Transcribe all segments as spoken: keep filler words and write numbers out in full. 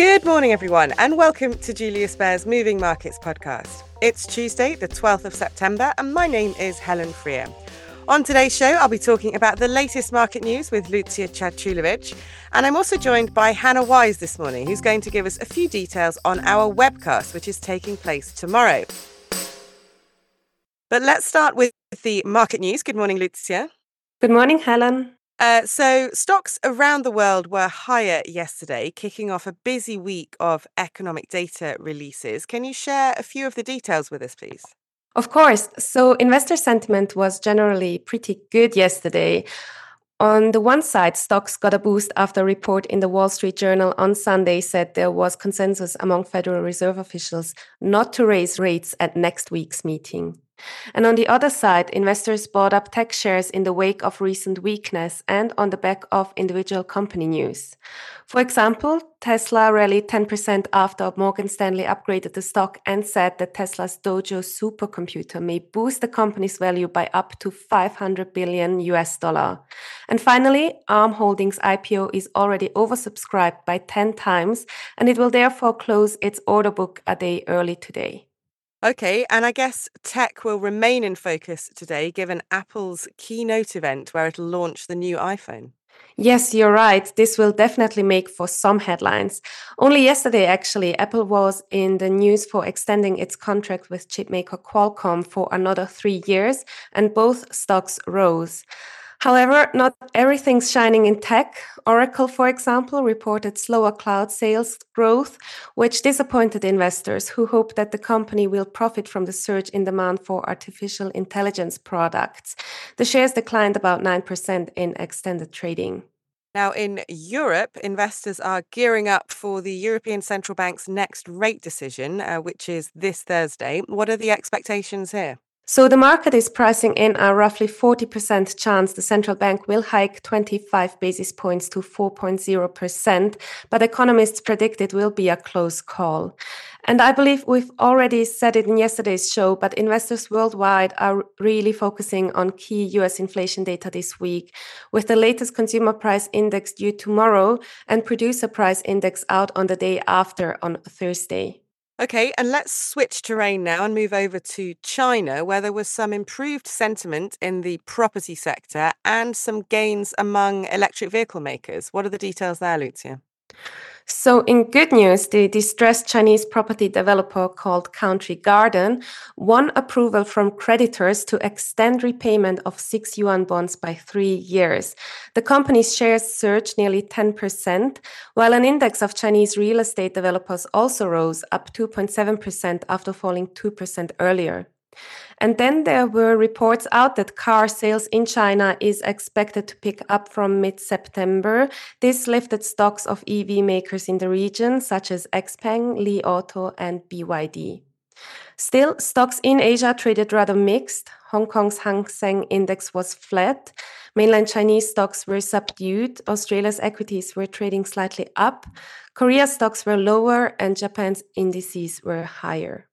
Good morning, everyone, and welcome to Julius Baer's Moving Markets podcast. It's Tuesday, the twelfth of September, and my name is Helen Freer. On today's show, I'll be talking about the latest market news with Lucia Caculovic, and I'm also joined by Hannah Wise this morning, who's going to give us a few details on our webcast, which is taking place tomorrow. But let's start with the market news. Good morning, Lucia. Good morning, Helen. Uh, so stocks around the world were higher yesterday, kicking off a busy week of economic data releases. Can you share a few of the details with us, please? Of course. So investor sentiment was generally pretty good yesterday. On the one side, stocks got a boost after a report in the Wall Street Journal on Sunday said there was consensus among Federal Reserve officials not to raise rates at next week's meeting. And on the other side, investors bought up tech shares in the wake of recent weakness and on the back of individual company news. For example, Tesla rallied ten percent after Morgan Stanley upgraded the stock and said that Tesla's Dojo supercomputer may boost the company's value by up to five hundred billion US dollar. And finally, Arm Holdings I P O is already oversubscribed by ten times, and it will therefore close its order book a day early today. Okay, and I guess tech will remain in focus today, given Apple's keynote event where it'll launch the new iPhone. Yes, you're right. This will definitely make for some headlines. Only yesterday, actually, Apple was in the news for extending its contract with chipmaker Qualcomm for another three years, and both stocks rose. However, not everything's shining in tech. Oracle, for example, reported slower cloud sales growth, which disappointed investors who hope that the company will profit from the surge in demand for artificial intelligence products. The shares declined about nine percent in extended trading. Now, in Europe, investors are gearing up for the European Central Bank's next rate decision, uh, which is this Thursday. What are the expectations here? So the market is pricing in a roughly forty percent chance the central bank will hike twenty-five basis points to four point zero percent, but economists predict it will be a close call. And I believe we've already said it in yesterday's show, but investors worldwide are really focusing on key U S inflation data this week, with the latest consumer price index due tomorrow and producer price index out on the day after on Thursday. Okay, and let's switch terrain now and move over to China, where there was some improved sentiment in the property sector and some gains among electric vehicle makers. What are the details there, Lucia? So in good news, the distressed Chinese property developer called Country Garden won approval from creditors to extend repayment of six yuan bonds by three years. The company's shares surged nearly ten percent, while an index of Chinese real estate developers also rose up two point seven percent after falling two percent earlier. And then there were reports out that car sales in China is expected to pick up from mid-September. This lifted stocks of E V makers in the region, such as XPeng, Li Auto, and B Y D. Still, stocks in Asia traded rather mixed. Hong Kong's Hang Seng Index was flat. Mainland Chinese stocks were subdued. Australia's equities were trading slightly up. Korea's stocks were lower, and Japan's indices were higher.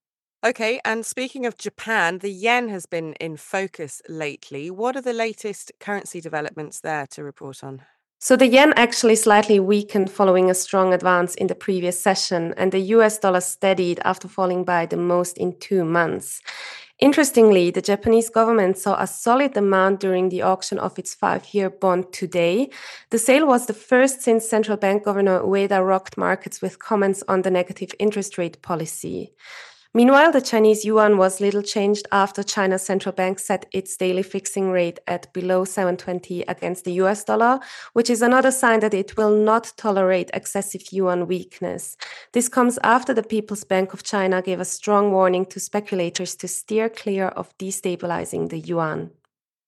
Okay, and speaking of Japan, the yen has been in focus lately. What are the latest currency developments there to report on? So the yen actually slightly weakened following a strong advance in the previous session, and the U S dollar steadied after falling by the most in two months. Interestingly, the Japanese government saw a solid demand during the auction of its five-year bond today. The sale was the first since central bank governor Ueda rocked markets with comments on the negative interest rate policy. Meanwhile, the Chinese yuan was little changed after China's central bank set its daily fixing rate at below seven twenty against the U S dollar, which is another sign that it will not tolerate excessive yuan weakness. This comes after the People's Bank of China gave a strong warning to speculators to steer clear of destabilizing the yuan.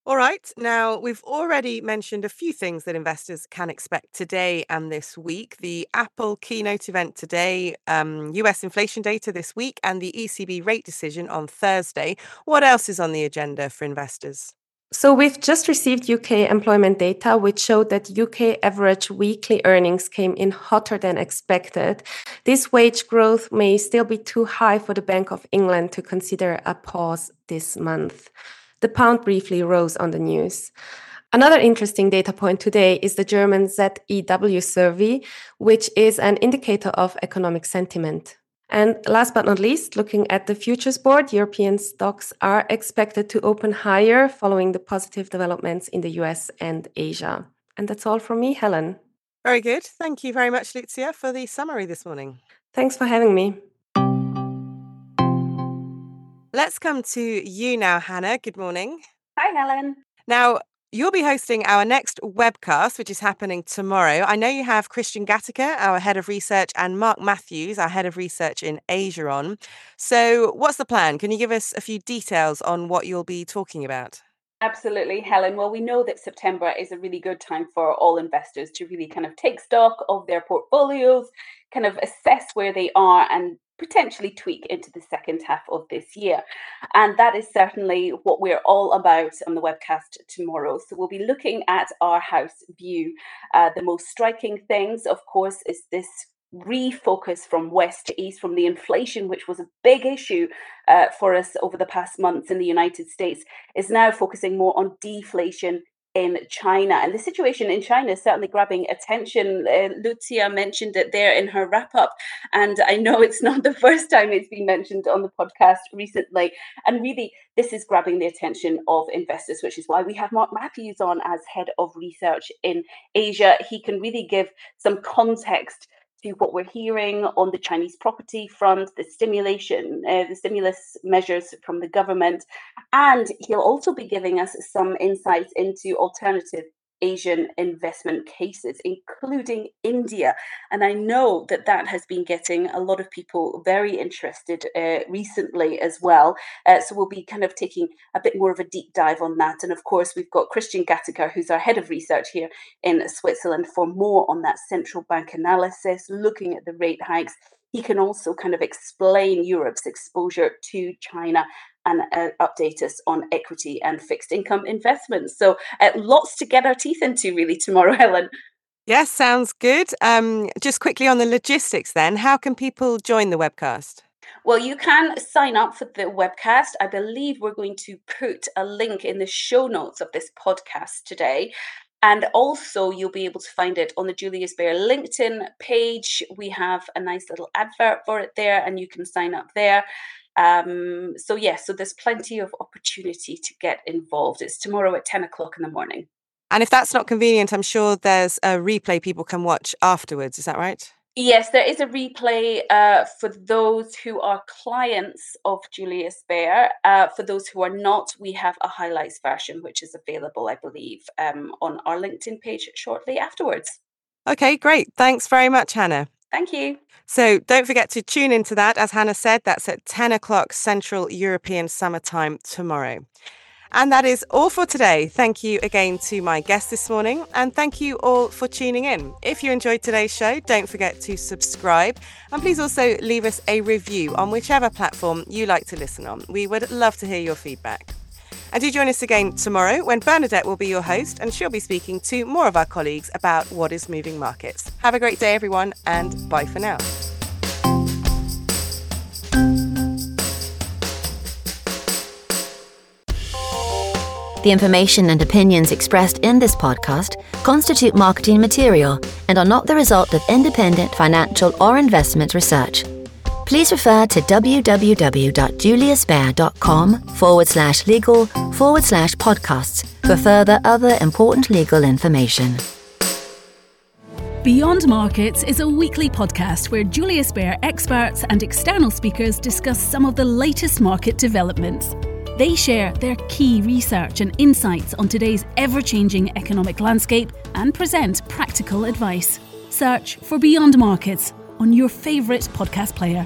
All right. Now, we've already mentioned a few things that investors can expect today and this week. The Apple keynote event today, um, U S inflation data this week, and the E C B rate decision on Thursday. What else is on the agenda for investors? So we've just received U K employment data, which showed that U K average weekly earnings came in hotter than expected. This wage growth may still be too high for the Bank of England to consider a pause this month. The pound briefly rose on the news. Another interesting data point today is the German Z E W survey, which is an indicator of economic sentiment. And last but not least, looking at the futures board, European stocks are expected to open higher following the positive developments in the U S and Asia. And that's all from me, Helen. Very good. Thank you very much, Lucia, for the summary this morning. Thanks for having me. Let's come to you now, Hannah. Good morning. Hi, Helen. Now, you'll be hosting our next webcast, which is happening tomorrow. I know you have Christian Gattiker, our head of research, and Mark Matthews, our head of research in Asia on. So what's the plan? Can you give us a few details on what you'll be talking about? Absolutely, Helen. Well, we know that September is a really good time for all investors to really kind of take stock of their portfolios, kind of assess where they are and potentially tweak into the second half of this year. And that is certainly what we're all about on the webcast tomorrow. So we'll be looking at our house view. Uh, the most striking things, of course, is this refocus from west to east from the inflation, which was a big issue uh, for us over the past months in the United States, is now focusing more on deflation in China. And the situation in China is certainly grabbing attention. Uh, Lucia mentioned it there in her wrap up. And I know it's not the first time it's been mentioned on the podcast recently. And really, this is grabbing the attention of investors, which is why we have Mark Matthews on as head of research in Asia. He can really give some context to what we're hearing on the Chinese property front, the stimulation, uh, the stimulus measures from the government. And he'll also be giving us some insights into alternative Asian investment cases, including India. And I know that that has been getting a lot of people very interested uh, recently as well. Uh, so we'll be kind of taking a bit more of a deep dive on that. And of course, we've got Christian Gattiker, who's our head of research here in Switzerland, for more on that central bank analysis, looking at the rate hikes. He can also kind of explain Europe's exposure to China and uh, update us on equity and fixed income investments. So uh, lots to get our teeth into really tomorrow, Helen. Yes, sounds good. Um, just quickly on the logistics then, how can people join the webcast? Well, you can sign up for the webcast. I believe we're going to put a link in the show notes of this podcast today. And also, you'll be able to find it on the Julius Baer LinkedIn page. We have a nice little advert for it there, and you can sign up there. Um, so, yeah, so there's plenty of opportunity to get involved. It's tomorrow at ten o'clock in the morning. And if that's not convenient, I'm sure there's a replay people can watch afterwards. Is that right? Yes, there is a replay uh, for those who are clients of Julius Baer. Uh, for those who are not, we have a highlights version, which is available, I believe, um, on our LinkedIn page shortly afterwards. Okay, great. Thanks very much, Hannah. Thank you. So don't forget to tune into that. As Hannah said, that's at ten o'clock Central European Summertime tomorrow. And that is all for today. Thank you again to my guest this morning. And thank you all for tuning in. If you enjoyed today's show, don't forget to subscribe. And please also leave us a review on whichever platform you like to listen on. We would love to hear your feedback. And do join us again tomorrow when Bernadette will be your host and she'll be speaking to more of our colleagues about what is moving markets. Have a great day, everyone, and bye for now. The information and opinions expressed in this podcast constitute marketing material and are not the result of independent financial or investment research. Please refer to www.juliusbaer.com forward slash legal forward slash podcasts for further other important legal information. Beyond Markets is a weekly podcast where Julius Baer experts and external speakers discuss some of the latest market developments. They share their key research and insights on today's ever-changing economic landscape and present practical advice. Search for Beyond Markets on your favourite podcast player.